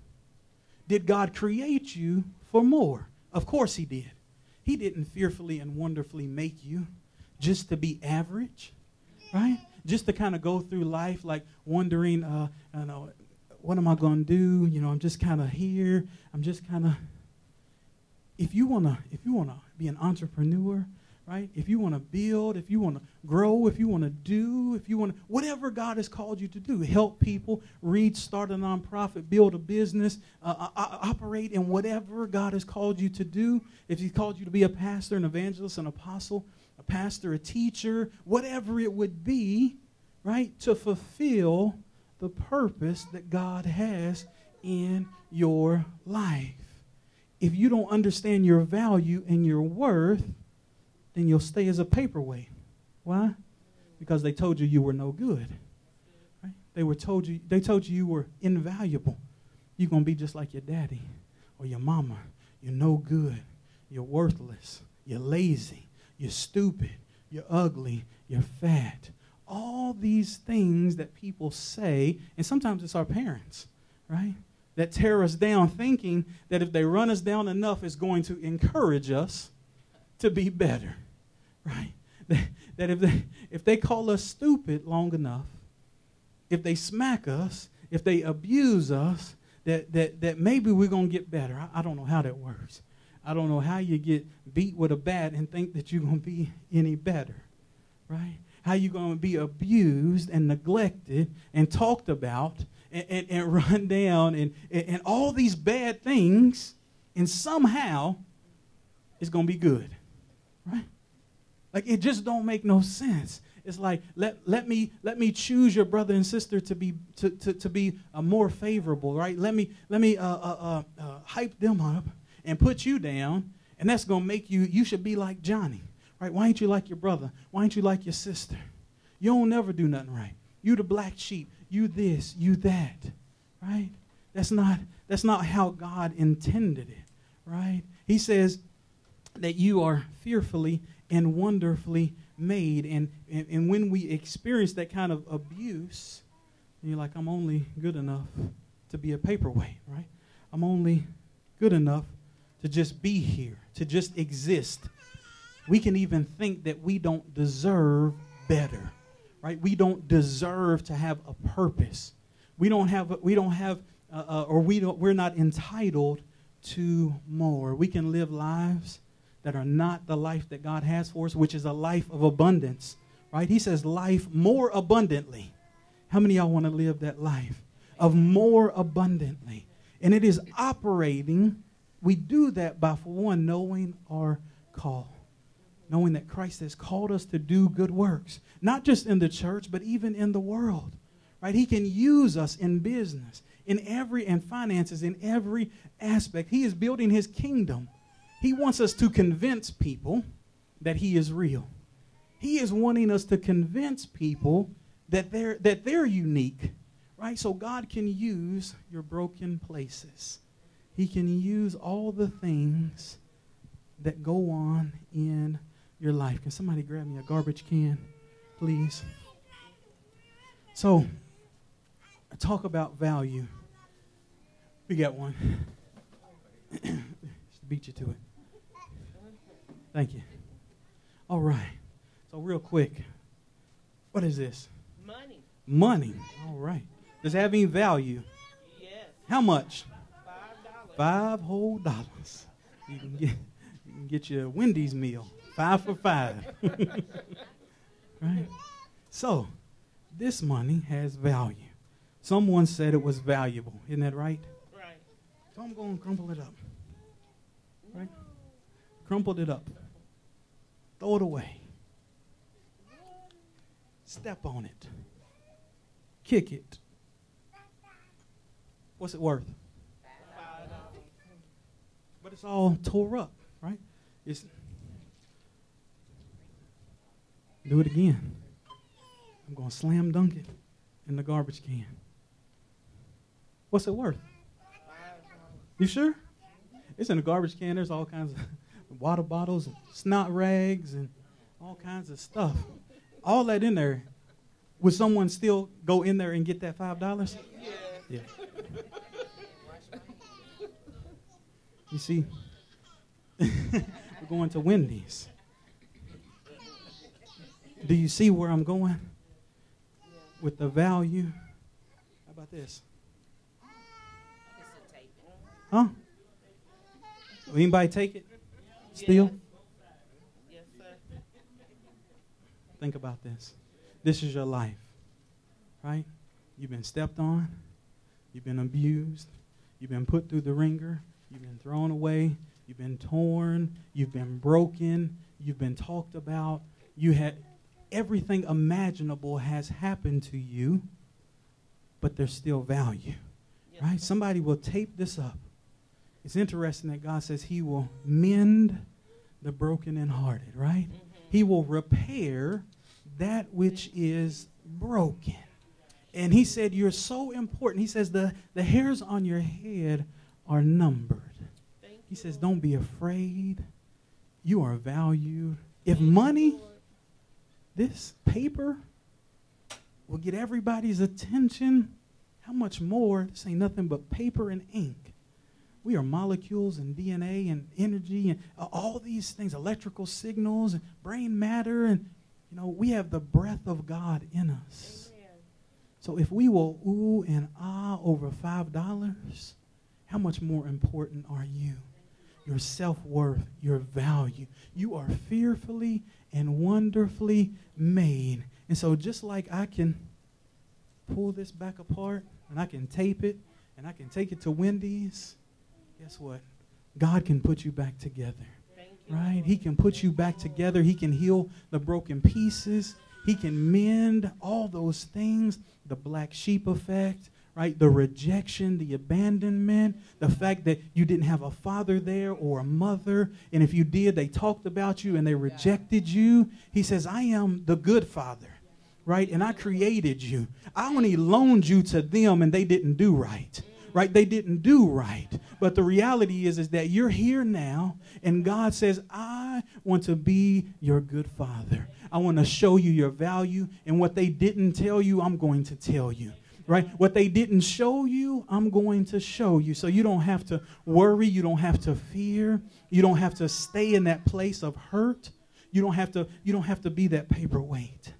Did God create you for more? Of course he did. He didn't fearfully and wonderfully make you just to be average, right? just to kind of go through life, like wondering, uh, I don't know, what am I going to do? You know, I'm just kind of here. I'm just kind of, if you want to, if you want to be an entrepreneur, right? If you want to build, if you want to grow, if you want to do, if you want to, whatever God has called you to do, help people, read, start a nonprofit, build a business, uh, uh, operate in whatever God has called you to do. If He called you to be a pastor, an evangelist, an apostle, a pastor, a teacher, whatever it would be, right? To fulfill the purpose that God has in your life. If you don't understand your value and your worth, then you'll stay as a paperweight. Why? Because they told you you were no good. Right? They were told you. They told you you were invaluable. You're gonna be just like your daddy or your mama. You're no good. You're worthless. You're lazy. You're stupid. You're ugly. You're fat. All these things that people say, and sometimes it's our parents, right? That tear us down, thinking that if they run us down enough, it's going to encourage us to be better, right? That, that if they, if they call us stupid long enough, if they smack us, if they abuse us, that, that, that maybe we're going to get better. I, I don't know how that works. I don't know how you get beat with a bat and think that you're going to be any better, right? How you going to be abused and neglected and talked about and, and, and run down and, and, and all these bad things, and somehow it's going to be good. Right? Like, it just don't make no sense. It's like, let, let me let me choose your brother and sister to be to, to, to be uh, more favorable, right? Let me let me uh, uh, uh, uh, hype them up and put you down, and that's gonna make you you should be like Johnny, right? Why ain't you like your brother? Why ain't you like your sister? You don't never do nothing right. You the black sheep. You this. You that. Right? That's not that's not how God intended it. Right? He says that you are fearfully and wonderfully made. And, and, and when we experience that kind of abuse, and you're like, I'm only good enough to be a paperweight, right? I'm only good enough to just be here, to just exist. We can even think that we don't deserve better, right? We don't deserve to have a purpose. We don't have, we don't have uh, uh, or we don't, we're not entitled to more. We can live lives that are not the life that God has for us, which is a life of abundance, right? He says life more abundantly. How many of y'all want to live that life of more abundantly? And it is operating. We do that by, for one, knowing our call, knowing that Christ has called us to do good works, not just in the church, but even in the world, right? He can use us in business, in every, and finances, in every aspect. He is building His kingdom. He wants us to convince people that He is real. He is wanting us to convince people that they're, that they're unique, right? So God can use your broken places. He can use all the things that go on in your life. Can somebody grab me a garbage can, please? So talk about value. We got one. Beat you to it. Thank you. All right. So real quick, what is this? Money. Money. All right. Does it have any value? Yes. How much? Five dollars. Five whole dollars. You can get, you can get your Wendy's meal. Five for five. Right? So this money has value. Someone said it was valuable. Isn't that right? Right. So I'm going to crumple it up. Right? Crumpled it up. Throw it away. Step on it. Kick it. What's it worth? But it's all tore up, right? It's do it again. I'm going to slam dunk it in the garbage can. What's it worth? You sure? It's in a garbage can. There's all kinds of water bottles and snot rags and all kinds of stuff. All that in there. Would someone still go in there and get that five dollars? Yeah. Yeah. You see, we're going to Wendy's. Do you see where I'm going? with the value. How about this? Huh? Will anybody take it? Still? Yes, sir. Think about this. This is your life, right? You've been stepped on. You've been abused. You've been put through the ringer. You've been thrown away. You've been torn. You've been broken. You've been talked about. You had everything imaginable has happened to you, but there's still value, yes, right? Somebody will tape this up. It's interesting that God says he will mend the broken and hearted, right? Mm-hmm. He will repair that which is broken. And he said, you're so important. He says, the, the hairs on your head are numbered. Thank he says, don't be afraid. You are valued. If Thank money, this paper, will get everybody's attention, how much more? This ain't nothing but paper and ink. We are molecules and D N A and energy and uh, all these things, electrical signals and brain matter. And, you know, we have the breath of God in us. Amen. So if we will ooh and ah over five dollars, how much more important are you? Your self-worth, your value. You are fearfully and wonderfully made. And so just like I can pull this back apart and I can tape it and I can take it to Wendy's, guess what? God can put you back together, right? He can put you back together. He can heal the broken pieces. He can mend all those things, the black sheep effect, right? The rejection, the abandonment, the fact that you didn't have a father there or a mother, and if you did, they talked about you and they rejected you. He says, I am the good father, right? And I created you. I only loaned you to them and they didn't do right. Right? They didn't do right. But the reality is, is that you're here now, and God says, I want to be your good father. I want to show you your value, and what they didn't tell you, I'm going to tell you. Right? What they didn't show you, I'm going to show you. So you don't have to worry. You don't have to fear. You don't have to stay in that place of hurt. You don't have to, you don't have to be that paperweight.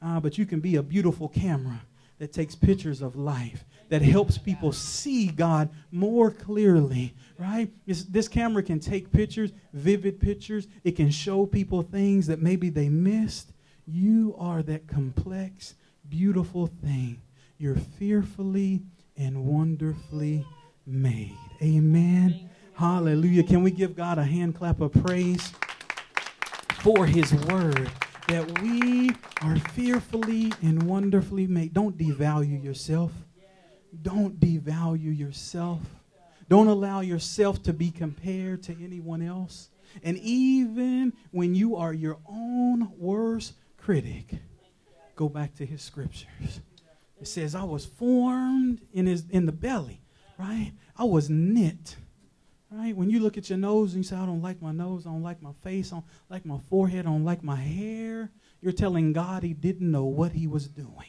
Uh, but you can be a beautiful camera that takes pictures of life, that helps people see God more clearly, right? It's, this camera can take pictures, vivid pictures. It can show people things that maybe they missed. You are that complex, beautiful thing. You're fearfully and wonderfully made. Amen. Hallelujah. Can we give God a hand clap of praise for his word? That we are fearfully and wonderfully made. Don't devalue yourself. Don't devalue yourself. Don't allow yourself to be compared to anyone else. And even when you are your own worst critic, go back to his scriptures. It says, I was formed in his in the belly, right? I was knit. Right? When you look at your nose and you say, I don't like my nose, I don't like my face, I don't like my forehead, I don't like my hair, you're telling God he didn't know what he was doing.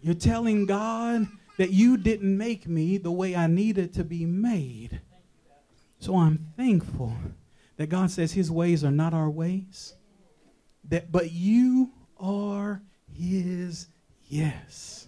You're telling God that you didn't make me the way I needed to be made. So I'm thankful that God says his ways are not our ways, that but you are his yes.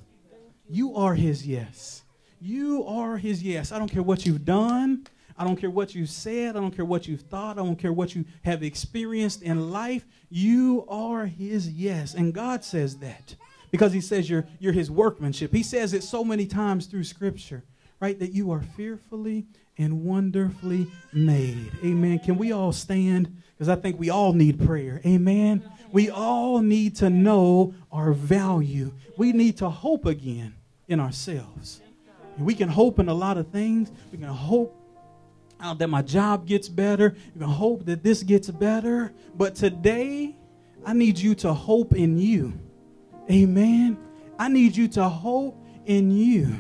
You are his yes. You are his yes. I don't care what you've done. I don't care what you said. I don't care what you thought. I don't care what you have experienced in life. You are his yes. And God says that because he says you're, you're his workmanship. He says it so many times through scripture, right? That you are fearfully and wonderfully made. Amen. Can we all stand? Because I think we all need prayer. Amen. We all need to know our value. We need to hope again in ourselves. And we can hope in a lot of things. We can hope that my job gets better. You can hope that this gets better. But today, I need you to hope in you. Amen. I need you to hope in you.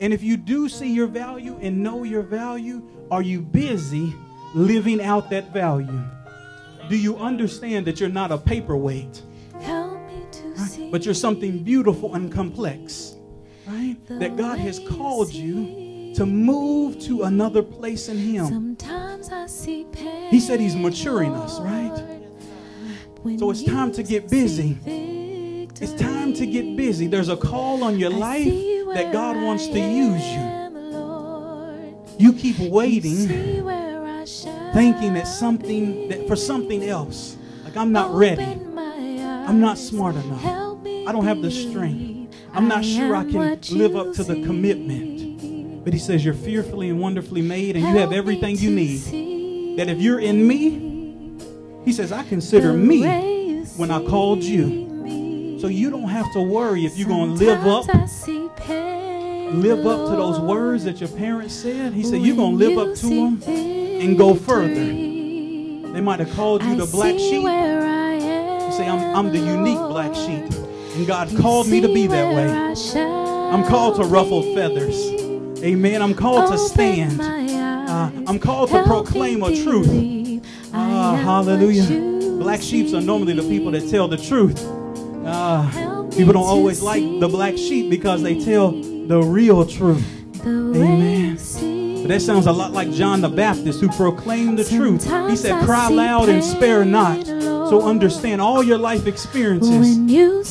And if you do see your value and know your value, are you busy living out that value? Do you understand that you're not a paperweight? Help me to right? see but you're something beautiful and complex, right? That God has called you to move to another place in him. Sometimes I see pain, he said he's maturing us, right? So it's time to get busy It's time to get busy. There's a call on your life that God wants to use you. You keep waiting, thinking that something that for something else. Like, I'm not ready. I'm not smart enough. I don't have the strength. I'm not sure I can live up to the commitment. But he says you're fearfully and wonderfully made, and you have everything you need. That if you're in me, he says, I consider me when I called you. So you don't have to worry if you're going to live up, live up to those words that your parents said. He said you're going to live up to them and go further. They might have called you the black sheep. You say, I'm, I'm the unique black sheep. And God called me to be that way. I'm called to ruffle feathers. Amen. I'm called to stand. Uh, I'm called to proclaim a truth. Ah, hallelujah. Black sheeps are normally the people that tell the truth. Uh, people don't always like the black sheep because they tell the real truth. Amen. But that sounds a lot like John the Baptist, who proclaimed the truth. He said, cry loud and spare not. So understand all your life experiences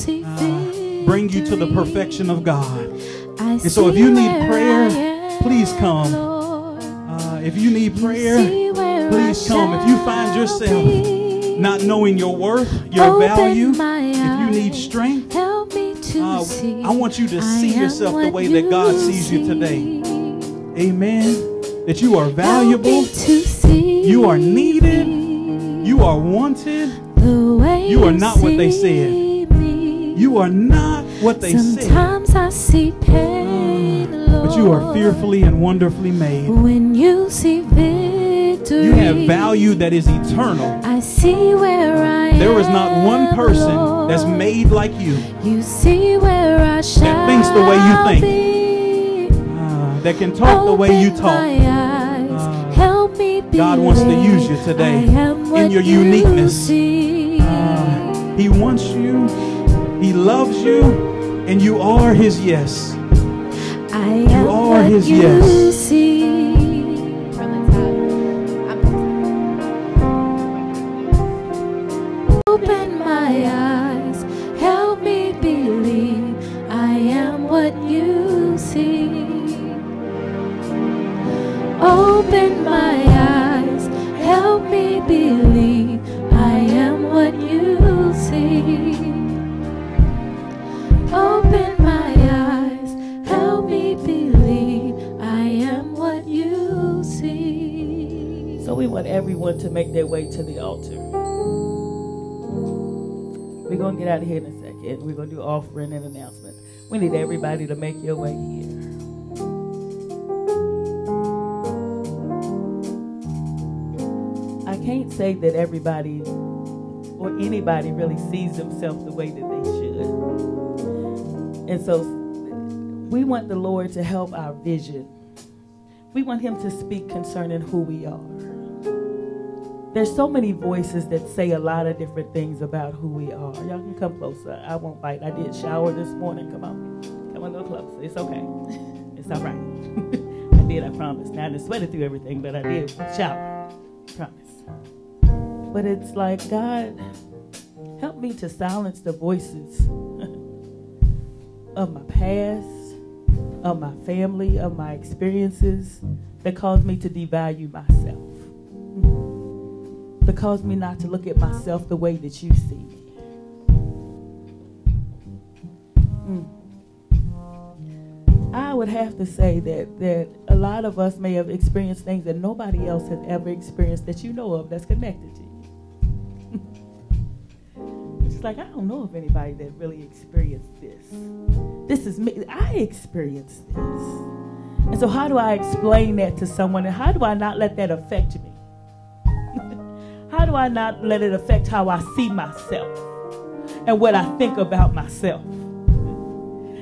uh, bring you to the perfection of God. And so if you need prayer, please come. Uh, if you need prayer, please come. If you find yourself not knowing your worth, your value, if you need strength, help me to uh, see. I want you to see yourself the way that God sees you today. Amen. That you are valuable, you are needed, you are wanted, you are not what they said. You are not what they said. Uh, but you are fearfully and wonderfully made. When you see you have value that is eternal. I see where I am. There is not one person that's made like you. You see where I shall that thinks the way you think. Uh, that can talk Open the way you talk. Uh, Help me be God wants to use you today in your you uniqueness. Uh, he wants you. He loves you. And you are His yes. I am you are His you yes. See. Open my eyes, help me believe I am what you see. Open my eyes, help me believe I am what you see. Open my eyes, help me believe I am what you see. So we want everyone to make their way to the altar. We're going to get out of here in a second. We're going to do offering and announcements. We need everybody to make your way here. I can't say that everybody or anybody really sees themselves the way that they should. And so we want the Lord to help our vision. We want Him to speak concerning who we are. There's so many voices that say a lot of different things about who we are. Y'all can come closer. I won't bite. I did shower this morning. Come on. Come a little closer. It's okay. It's all right. I did, I promise. Now I just sweated through everything, but I did shower. Promise. But it's like, God, help me to silence the voices of my past, of my family, of my experiences that cause me to devalue myself. That caused me not to look at myself the way that you see me. Mm. I would have to say that, that a lot of us may have experienced things that nobody else has ever experienced that you know of that's connected to you. It's like, I don't know of anybody that really experienced this. This is me. I experienced this. And so how do I explain that to someone? And how do I not let that affect me? How do I not let it affect how I see myself and what I think about myself?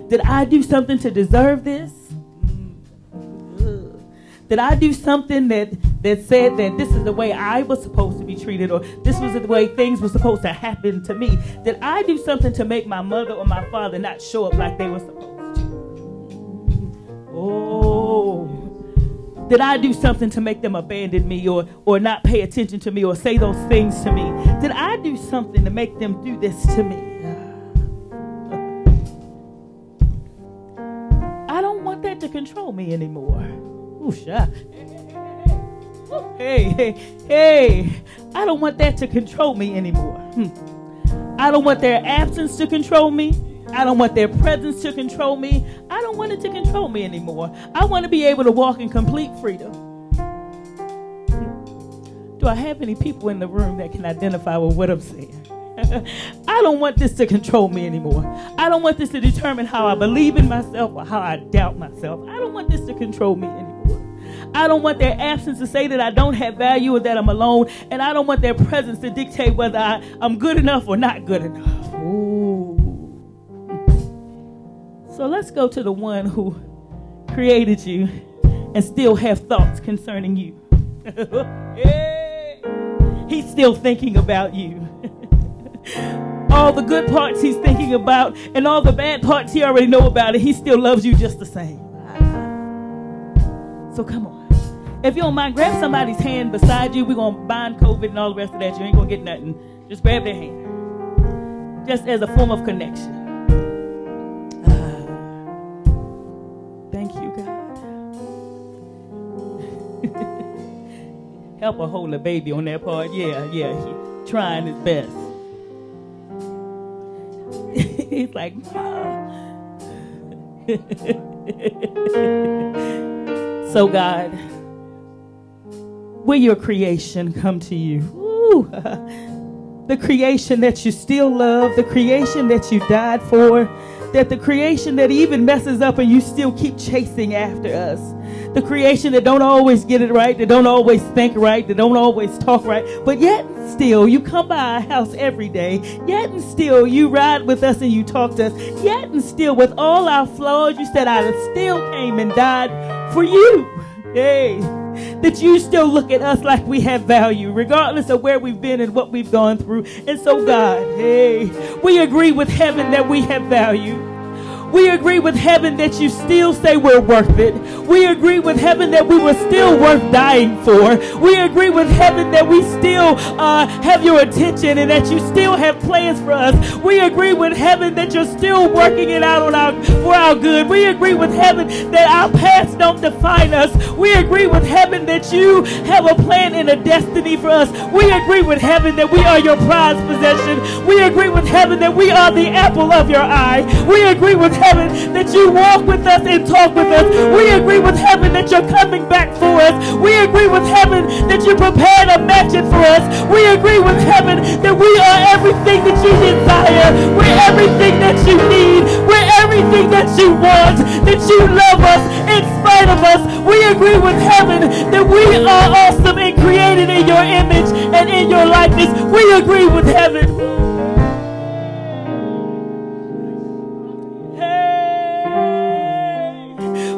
Did I do something to deserve this? Ugh. Did I do something that, that said that this is the way I was supposed to be treated, or this was the way things were supposed to happen to me? Did I do something to make my mother or my father not show up like they were supposed to? Oh. Did I do something to make them abandon me, or, or not pay attention to me, or say those things to me? Did I do something to make them do this to me? control me anymore. Ooh, shy. Hey, hey, hey. I don't want that to control me anymore. Hmm. I don't want their absence to control me. I don't want their presence to control me. I don't want it to control me anymore. I want to be able to walk in complete freedom. Do I have any people in the room that can identify with what I'm saying? I don't want this to control me anymore. I don't want this to determine how I believe in myself or how I doubt myself. I don't want this to control me anymore. I don't want their absence to say that I don't have value or that I'm alone. And I don't want their presence to dictate whether I, I'm good enough or not good enough. Ooh. So let's go to the one who created you and still have thoughts concerning you. Yeah. He's still thinking about you. All the good parts he's thinking about and all the bad parts he already know about it. He still loves you just the same. So come on. If you don't mind, grab somebody's hand beside you. We're going to bind COVID and all the rest of that. You ain't going to get nothing. Just grab their hand. Just as a form of connection. Uh, thank you, God. Help her hold a baby on that part. Yeah, yeah. He's trying his best. He's like, Mom. So God, will your creation come to you? Ooh, the creation that you still love, the creation that you died for, that the creation that even messes up and you still keep chasing after us. The creation that don't always get it right, that don't always think right, that don't always talk right, but yet and still you come by our house every day, yet and still you ride with us and you talk to us, yet and still with all our flaws, you said I still came and died for you. Hey, that you still look at us like we have value, regardless of where we've been and what we've gone through. And so God, hey, we agree with heaven that we have value. We agree with heaven that you still say we're worth it. We agree with heaven that we were still worth dying for. We agree with heaven that we still uh, have your attention and that you still have plans for us. We agree with heaven that you're still working it out on our, for our good. We agree with heaven that our past don't define us. We agree with heaven that you have a plan and a destiny for us. We agree with heaven that we are your prized possession. We agree with heaven that we are the apple of your eye. We agree with heaven that you walk with us and talk with us. We agree with heaven that you're coming back for us. We agree with heaven that you prepared a mansion for us. We agree with heaven that we are everything that you desire. We're everything that you need. We're everything that you want. That you love us in spite of us. We agree with heaven that we are awesome and created in your image and in your likeness. We agree with heaven.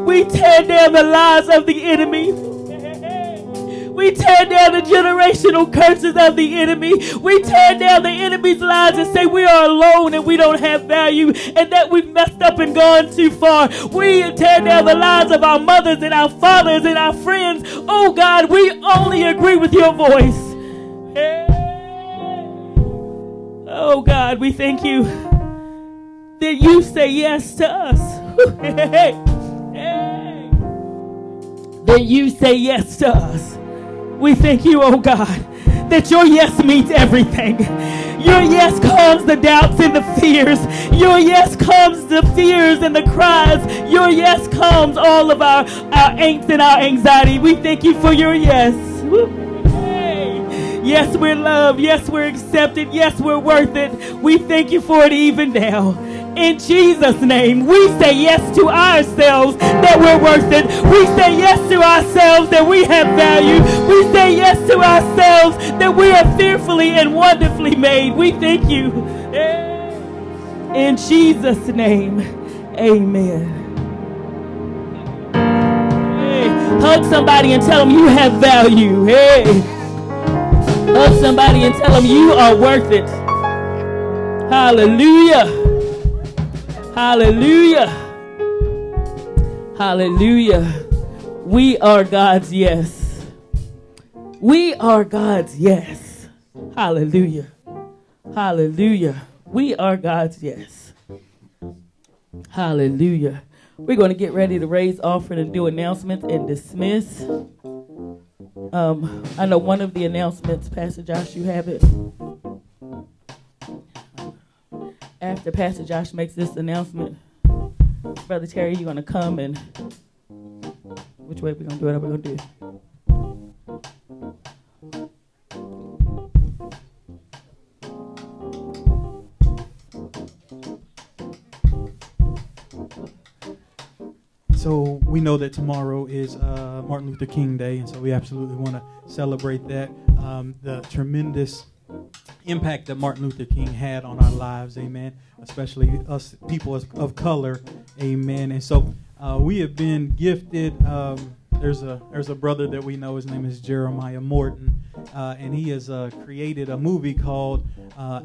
We tear down the lies of the enemy. We tear down the generational curses of the enemy. We tear down the enemy's lies and say we are alone and we don't have value and that we've messed up and gone too far. We tear down the lies of our mothers and our fathers and our friends. Oh God, we only agree with your voice. Hey. Oh God, we thank you that you say yes to us. Hey. That you say yes to us. We thank you, oh God, that your yes means everything. Your yes calms the doubts and the fears. Your yes calms the fears and the cries. Your yes calms all of our, our angst and our anxiety. We thank you for your yes. Woo. Yes, we're loved. Yes, we're accepted. Yes, we're worth it. We thank you for it even now. In Jesus' name, we say yes to ourselves that we're worth it. We say yes to ourselves that we have value. We say yes to ourselves that we are fearfully and wonderfully made. We thank you. In Jesus' name, amen. Hey, hug somebody and tell them you have value. Hey. Love somebody and tell them you are worth it. Hallelujah. Hallelujah. Hallelujah. We are God's yes. We are God's yes. Hallelujah. Hallelujah. We are God's yes. Hallelujah. We're going to get ready to raise offering and do announcements and dismiss. Um, I know one of the announcements, Pastor Josh, you have it. After Pastor Josh makes this announcement, Brother Terry, you're going to come and which way we're going to do it? Are we going to do it? So we know that tomorrow is uh, Martin Luther King Day, and so we absolutely want to celebrate that. Um, the tremendous impact that Martin Luther King had on our lives, amen, especially us people of color, amen. And so uh, we have been gifted. Um, there's a there's a brother that we know. His name is Jeremiah Morton, uh, and he has uh, created a movie called, uh,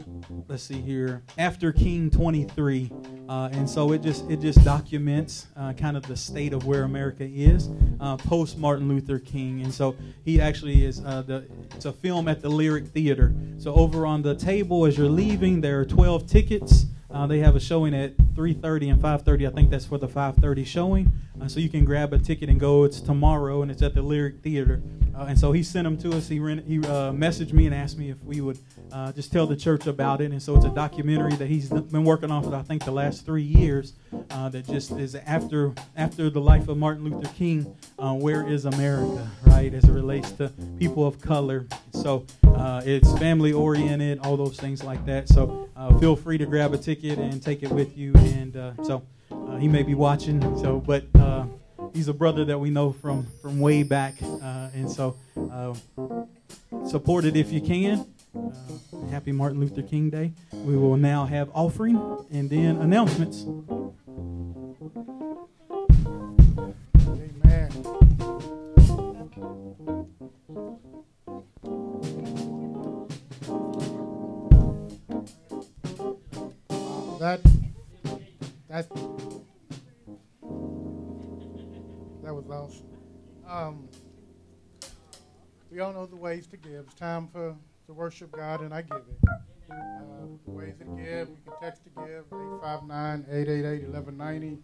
let's see here, After King twenty-three. Uh, and so it just it just documents uh, kind of the state of where America is uh, post Martin Luther King. And so he actually is uh, the it's a film at the Lyric Theater. So over on the table as you're leaving, there are twelve tickets. Uh, they have a showing at three thirty and five thirty. I think that's for the five thirty showing. Uh, so you can grab a ticket and go. It's tomorrow, and it's at the Lyric Theater. Uh, and so he sent them to us. He, ran, he uh, messaged me and asked me if we would uh, just tell the church about it. And so it's a documentary that he's been working on for, I think, the last three years uh, that just is after after the life of Martin Luther King, uh, where is America, right, as it relates to people of color. So uh, it's family-oriented, all those things like that. So uh, feel free to grab a ticket and take it with you. And uh, so uh, he may be watching, So, but... Uh, He's a brother that we know from, from way back, uh, and so uh, support it if you can. Uh, happy Martin Luther King Day. We will now have offering and then announcements. Amen. That, that... That was awesome. Um, we all know the ways to give. It's time for to worship God, and I give it. Uh, the ways to give, you can text to give, eight five nine, eight eight eight, one one nine zero.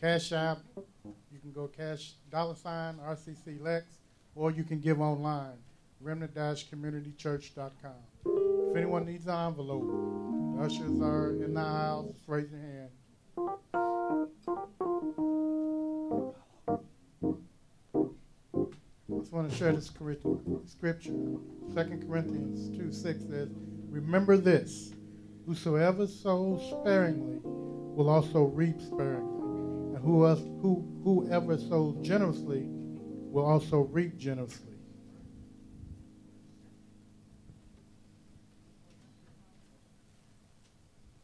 Cash App, you can go cash dollar sign, R C C Lex, or you can give online, remnant dash community church dot com. If anyone needs an envelope, the ushers are in the aisles. Just raise your hand. I just want to share this scripture. Second Corinthians two six says, "Remember this, whosoever sows sparingly will also reap sparingly, and who else, who, whoever sows generously will also reap generously."